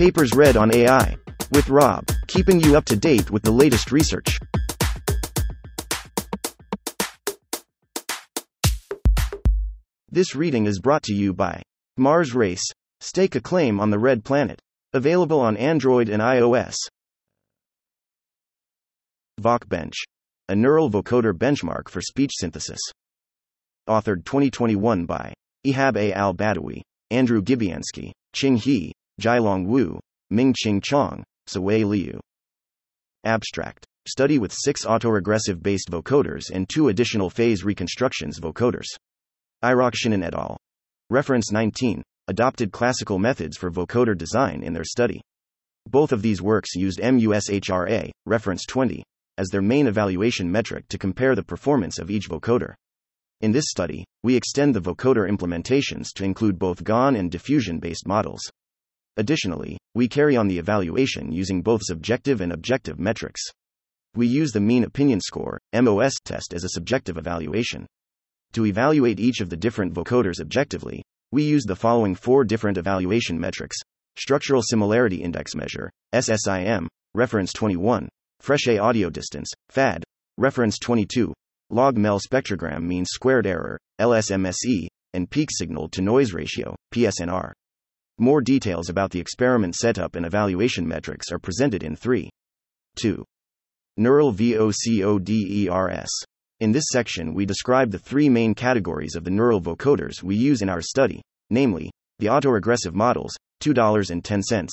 Papers read on AI. With Rob, keeping you up to date with the latest research. This reading is brought to you by Mars Race. Stake a claim on the Red Planet. Available on Android and iOS. VocBench. A neural vocoder benchmark for speech synthesis. Authored 2021 by Ehab A. Al-Badawy, Andrew Gibiansky, Ching He, Jilong Wu, Ming Qing Chong, Sewei Liu. Abstract. Study with 6 autoregressive-based vocoders and 2 additional phase reconstructions vocoders. Iroch Shinen et al. Reference 19. Adopted classical methods for vocoder design in their study. Both of these works used MUSHRA, reference 20, as their main evaluation metric to compare the performance of each vocoder. In this study, we extend the vocoder implementations to include both GAN and diffusion-based models. Additionally, we carry on the evaluation using both subjective and objective metrics. We use the mean opinion score, MOS, test as a subjective evaluation. To evaluate each of the different vocoders objectively, we use the following 4 different evaluation metrics: Structural Similarity Index Measure, SSIM, reference 21, Fréchet audio distance, FAD, reference 22, Log-Mel spectrogram mean squared error, LSMSE, and peak signal-to-noise ratio, PSNR. More details about the experiment setup and evaluation metrics are presented in 3.2. Neural Vocoders. In this section we describe the 3 main categories of the neural vocoders we use in our study, namely, the autoregressive models, $2.10,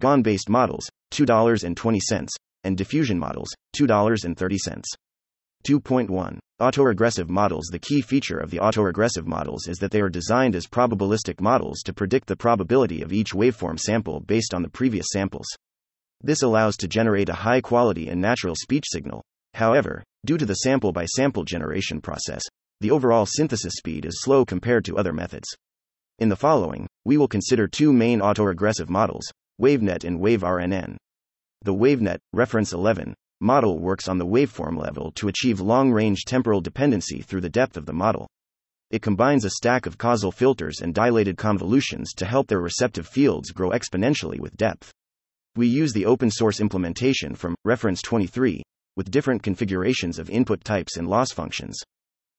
GAN-based models, $2.20, and diffusion models, $2.30. 2.1. Autoregressive models. The key feature of the autoregressive models is that they are designed as probabilistic models to predict the probability of each waveform sample based on the previous samples. This allows to generate a high quality and natural speech signal. However, due to the sample-by-sample generation process, the overall synthesis speed is slow compared to other methods. In the following, we will consider 2 main autoregressive models, WaveNet and WaveRNN. The WaveNet, reference 11, model works on the waveform level to achieve long-range temporal dependency through the depth of the model. It combines a stack of causal filters and dilated convolutions to help their receptive fields grow exponentially with depth. We use the open-source implementation from reference 23, with different configurations of input types and loss functions.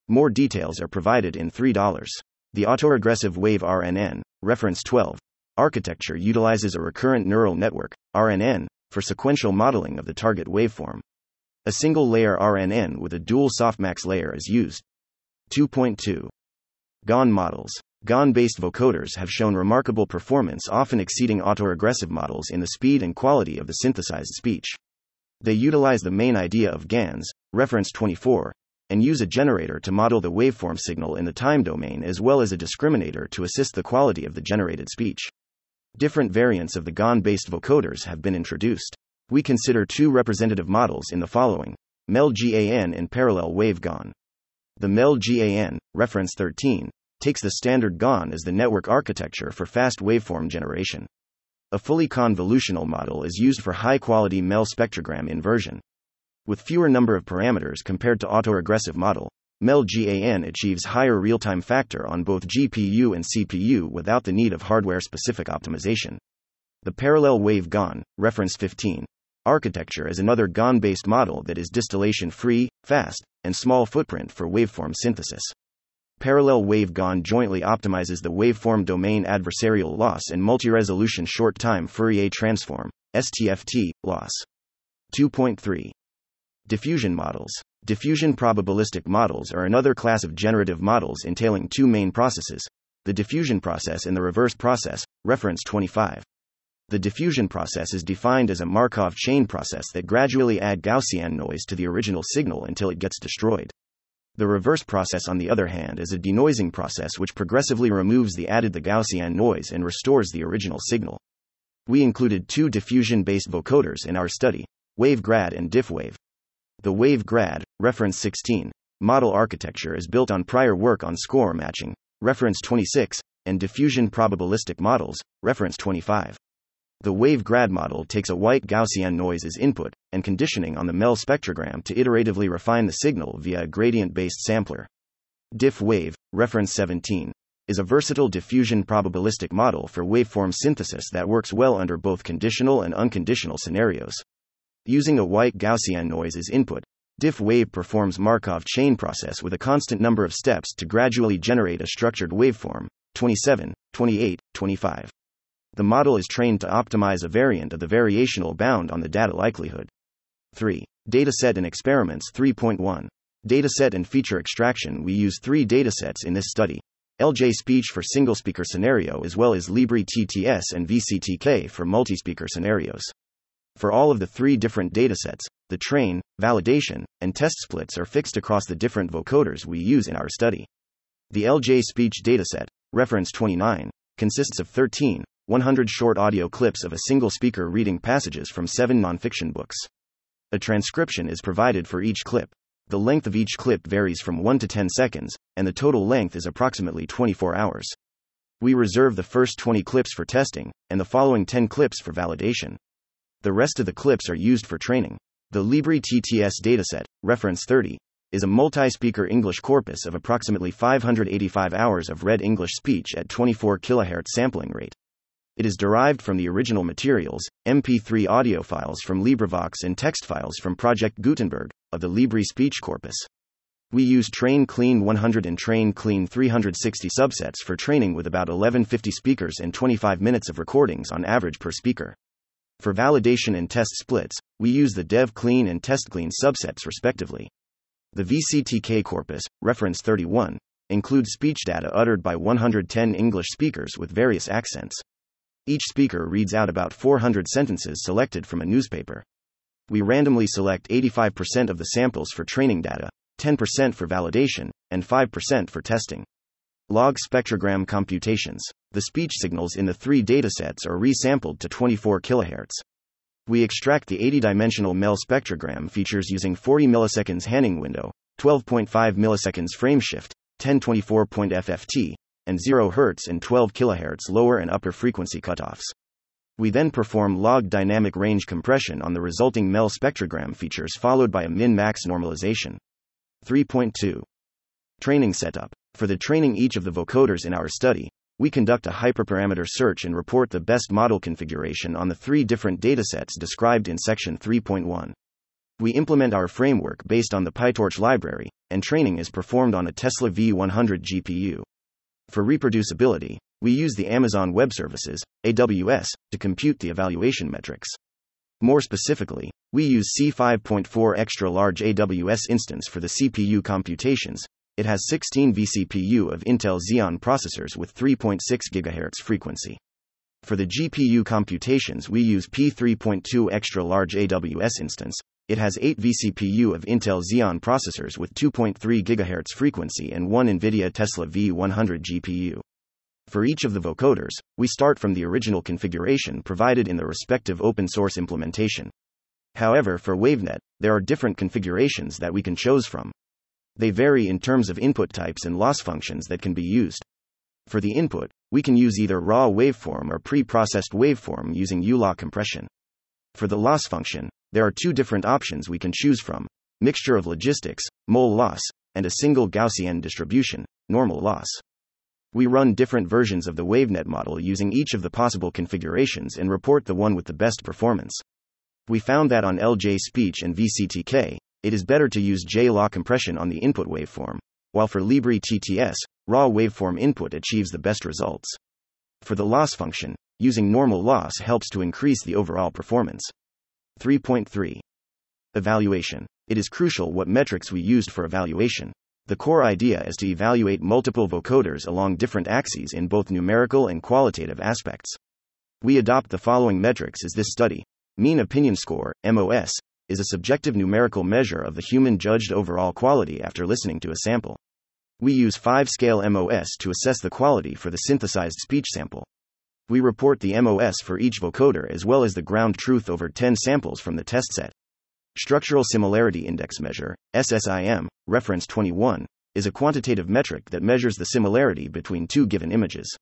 More details are provided in $3. The autoregressive WaveRNN, reference 12, architecture utilizes a recurrent neural network, RNN, for sequential modeling of the target waveform. A single layer RNN with a dual softmax layer is used. 2.2. GAN models. GAN-based vocoders have shown remarkable performance, often exceeding autoregressive models in the speed and quality of the synthesized speech. They utilize the main idea of GANs, reference 24, and use a generator to model the waveform signal in the time domain as well as a discriminator to assist the quality of the generated speech. Different variants of the GAN-based vocoders have been introduced. We consider 2 representative models in the following, MelGAN and Parallel WaveGAN. The MelGAN, reference 13, takes the standard GAN as the network architecture for fast waveform generation. A fully convolutional model is used for high-quality MEL spectrogram inversion. With fewer number of parameters compared to autoregressive model, MelGAN achieves higher real-time factor on both GPU and CPU without the need of hardware-specific optimization. The Parallel WaveGAN, reference 15, architecture is another GAN-based model that is distillation-free, fast, and small footprint for waveform synthesis. Parallel WaveGAN jointly optimizes the waveform domain adversarial loss and multi-resolution short-time Fourier transform, STFT, loss. 2.3. Diffusion models. Diffusion probabilistic models are another class of generative models entailing 2 main processes, the diffusion process and the reverse process, reference 25. The diffusion process is defined as a Markov chain process that gradually adds Gaussian noise to the original signal until it gets destroyed. The reverse process, on the other hand, is a denoising process which progressively removes the Gaussian noise and restores the original signal. We included 2 diffusion-based vocoders in our study, WaveGrad and DiffWave. The WaveGrad, reference 16, model architecture is built on prior work on score matching, reference 26, and diffusion probabilistic models, reference 25. The WaveGrad model takes a white Gaussian noise as input, and conditioning on the MEL spectrogram to iteratively refine the signal via a gradient-based sampler. DiffWave, reference 17, is a versatile diffusion probabilistic model for waveform synthesis that works well under both conditional and unconditional scenarios. Using a white Gaussian noise as input, DiffWave performs Markov chain process with a constant number of steps to gradually generate a structured waveform, 27, 28, 25. The model is trained to optimize a variant of the variational bound on the data likelihood. 3. Dataset and experiments. 3.1. Dataset and feature extraction. We use 3 datasets in this study: LJ Speech for single speaker scenario, as well as Libri TTS and VCTK for multi-speaker scenarios. For all of the 3 different datasets, the train, validation, and test splits are fixed across the different vocoders we use in our study. The LJ Speech dataset, reference 29, consists of 13, 100 short audio clips of a single speaker reading passages from 7 nonfiction books. A transcription is provided for each clip. The length of each clip varies from 1 to 10 seconds, and the total length is approximately 24 hours. We reserve the first 20 clips for testing, and the following 10 clips for validation. The rest of the clips are used for training. The Libri TTS dataset, reference 30, is a multi-speaker English corpus of approximately 585 hours of read English speech at 24 kHz sampling rate. It is derived from the original materials, MP3 audio files from LibriVox and text files from Project Gutenberg, of the Libri Speech corpus. We use Train Clean 100 and Train Clean 360 subsets for training with about 1150 speakers and 25 minutes of recordings on average per speaker. For validation and test splits, we use the Dev Clean and Test Clean subsets respectively. The VCTK corpus, reference 31, includes speech data uttered by 110 English speakers with various accents. Each speaker reads out about 400 sentences selected from a newspaper. We randomly select 85% of the samples for training data, 10% for validation, and 5% for testing. Log spectrogram computations. The speech signals in the 3 datasets are resampled to 24 kHz. We extract the 80-dimensional MEL spectrogram features using 40 milliseconds Hanning window, 12.5 milliseconds frame shift, 1024 FFT, and 0 Hz and 12 kHz lower and upper frequency cutoffs. We then perform log dynamic range compression on the resulting MEL spectrogram features, followed by a min-max normalization. 3.2. Training setup. For the training each of the vocoders in our study, we conduct a hyperparameter search and report the best model configuration on the 3 different datasets described in section 3.1. We implement our framework based on the PyTorch library, and training is performed on a Tesla V100 GPU. For reproducibility, we use the Amazon Web Services, AWS, to compute the evaluation metrics. More specifically, we use C5.4 extra-large AWS instance for the CPU computations. It has 16 vCPU of Intel Xeon processors with 3.6 GHz frequency. For the GPU computations, we use P3.2 extra-large AWS instance. It has 8 vCPU of Intel Xeon processors with 2.3 GHz frequency and 1 NVIDIA Tesla V100 GPU. For each of the vocoders, we start from the original configuration provided in the respective open-source implementation. However, for WaveNet, there are different configurations that we can choose from. They vary in terms of input types and loss functions that can be used. For the input, we can use either raw waveform or pre-processed waveform using ULA compression. For the loss function, there are 2 different options we can choose from: mixture of logistics, mole loss, and a single Gaussian distribution, normal loss. We run different versions of the WaveNet model using each of the possible configurations and report the one with the best performance. We found that on LJ Speech and VCTK, it is better to use J-LA compression on the input waveform, while for Libri TTS, raw waveform input achieves the best results. For the loss function, using normal loss helps to increase the overall performance. 3.3. Evaluation. It is crucial what metrics we used for evaluation. The core idea is to evaluate multiple vocoders along different axes in both numerical and qualitative aspects. We adopt the following metrics as this study. Mean opinion score, MOS, is a subjective numerical measure of the human judged overall quality after listening to a sample. We use 5-scale MOS to assess the quality for the synthesized speech sample. We report the MOS for each vocoder as well as the ground truth over 10 samples from the test set. Structural Similarity Index Measure, SSIM, reference 21, is a quantitative metric that measures the similarity between 2 given images.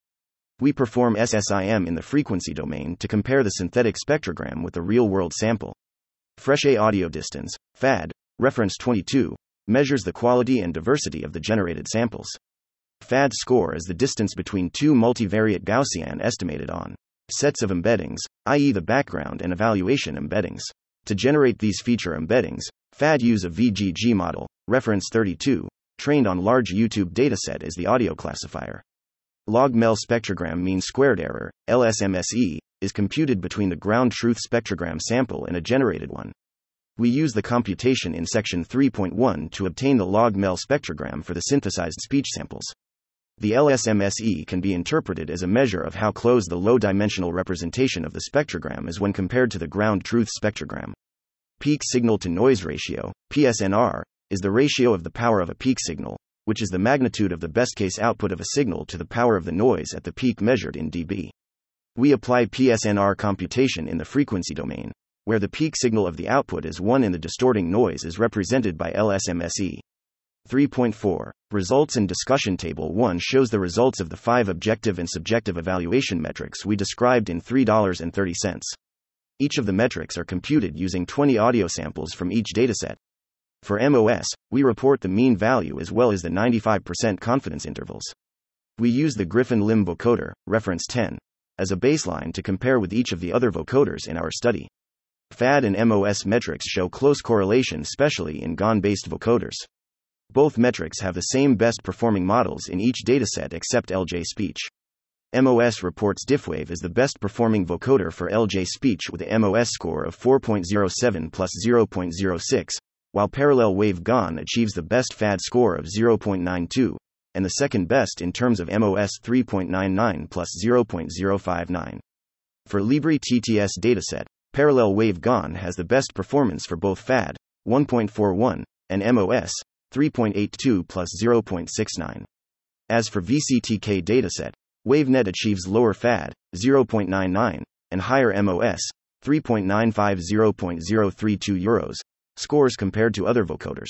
We perform SSIM in the frequency domain to compare the synthetic spectrogram with the real-world sample. Fréchet audio distance, FAD, reference 22, measures the quality and diversity of the generated samples. FAD score is the distance between two multivariate Gaussian estimated on sets of embeddings, i.e. the background and evaluation embeddings. To generate these feature embeddings, FAD use a VGG model, reference 32, trained on large YouTube dataset as the audio classifier. Log-mel spectrogram mean squared error, LSMSE, is computed between the ground truth spectrogram sample and a generated one. We use the computation in section 3.1 to obtain the log-mel spectrogram for the synthesized speech samples. The LSMSE can be interpreted as a measure of how close the low-dimensional representation of the spectrogram is when compared to the ground truth spectrogram. Peak signal-to-noise ratio, PSNR, is the ratio of the power of a peak signal, which is the magnitude of the best-case output of a signal to the power of the noise at the peak measured in dB. We apply PSNR computation in the frequency domain, where the peak signal of the output is 1 and the distorting noise is represented by LSMSE. 3.4. Results and discussion table 1 shows the results of the 5 objective and subjective evaluation metrics we described in $3.30. Each of the metrics are computed using 20 audio samples from each dataset. For MOS, we report the mean value as well as the 95% confidence intervals. We use the Griffin-Lim vocoder, reference 10, as a baseline to compare with each of the other vocoders in our study. FAD and MOS metrics show close correlation, especially in GAN-based vocoders. Both metrics have the same best-performing models in each dataset except LJ Speech. MOS reports DiffWave as the best-performing vocoder for LJ Speech with a MOS score of 4.07 plus 0.06, while Parallel WaveGAN achieves the best FAD score of 0.92, and the second best in terms of MOS 3.99 plus 0.059. For Libri TTS dataset, Parallel WaveGAN has the best performance for both FAD, 1.41, and MOS, 3.82 plus 0.69. As for VCTK dataset, WaveNet achieves lower FAD, 0.99, and higher MOS, 3.950.032 euros, scores compared to other vocoders.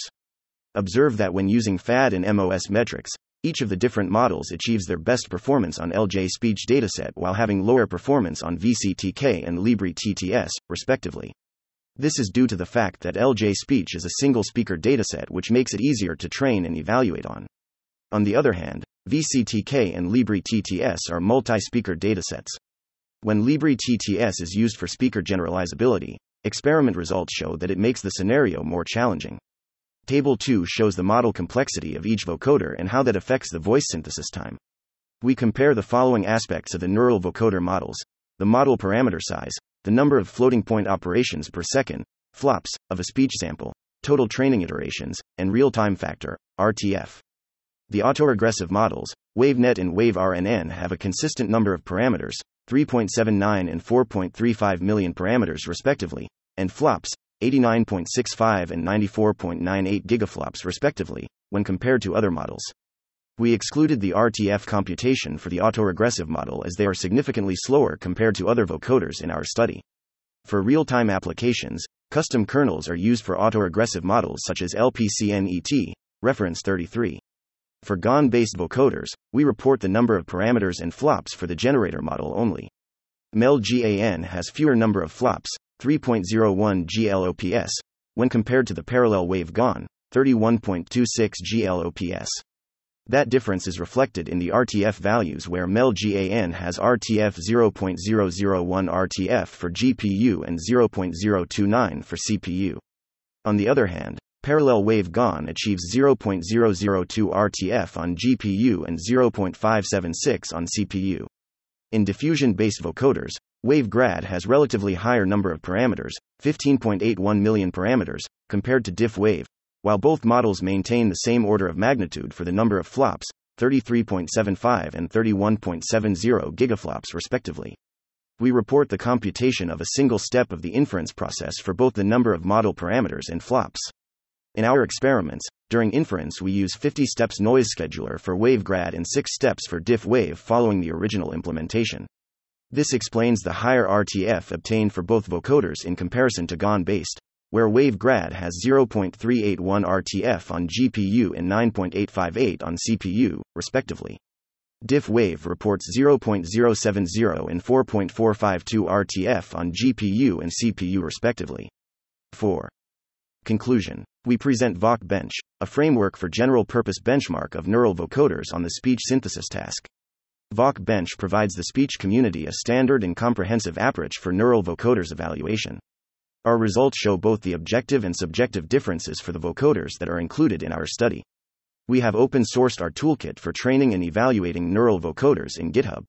Observe that when using FAD and MOS metrics, each of the different models achieves their best performance on LJ Speech dataset while having lower performance on VCTK and Libri TTS, respectively. This is due to the fact that LJ Speech is a single-speaker dataset which makes it easier to train and evaluate on. On the other hand, VCTK and Libri TTS are multi-speaker datasets. When Libri TTS is used for speaker generalizability, experiment results show that it makes the scenario more challenging. Table 2 shows the model complexity of each vocoder and how that affects the voice synthesis time. We compare the following aspects of the neural vocoder models: the model parameter size, the number of floating-point operations per second, flops, of a speech sample, total training iterations, and real-time factor, RTF. The autoregressive models, WaveNet and WaveRNN, have a consistent number of parameters, 3.79 and 4.35 million parameters respectively, and flops, 89.65 and 94.98 gigaflops respectively, when compared to other models. We excluded the RTF computation for the autoregressive model as they are significantly slower compared to other vocoders in our study. For real-time applications, custom kernels are used for autoregressive models such as LPCNET, reference 33. For GAN-based vocoders, we report the number of parameters and flops for the generator model only. MelGAN has fewer number of flops, 3.01 GLOPS, when compared to the parallel wave GAN, 31.26 GLOPS. That difference is reflected in the RTF values where MelGAN has RTF 0.001 RTF for GPU and 0.029 for CPU. On the other hand, Parallel Wave GAN achieves 0.002 RTF on GPU and 0.576 on CPU. In diffusion-based vocoders, WaveGrad has relatively higher number of parameters, 15.81 million parameters, compared to DiffWave, while both models maintain the same order of magnitude for the number of flops, 33.75 and 31.70 gigaflops respectively. We report the computation of a single step of the inference process for both the number of model parameters and flops. In our experiments, during inference we use 50 steps noise scheduler for WaveGrad and 6 steps for DiffWave following the original implementation. This explains the higher RTF obtained for both vocoders in comparison to GAN-based, where WaveGrad has 0.381 RTF on GPU and 9.858 on CPU, respectively. DiffWave reports 0.070 and 4.452 RTF on GPU and CPU, respectively. 4. Conclusion. We present VocBench, a framework for general-purpose benchmark of neural vocoders on the speech synthesis task. VocBench provides the speech community a standard and comprehensive approach for neural vocoders evaluation. Our results show both the objective and subjective differences for the vocoders that are included in our study. We have open-sourced our toolkit for training and evaluating neural vocoders in GitHub.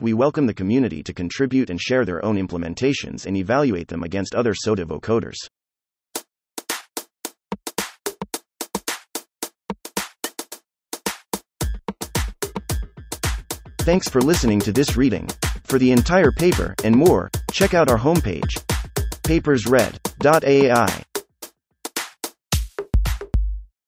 We welcome the community to contribute and share their own implementations and evaluate them against other SOTA vocoders. Thanks for listening to this reading. For the entire paper, and more, check out our homepage, papersread.ai.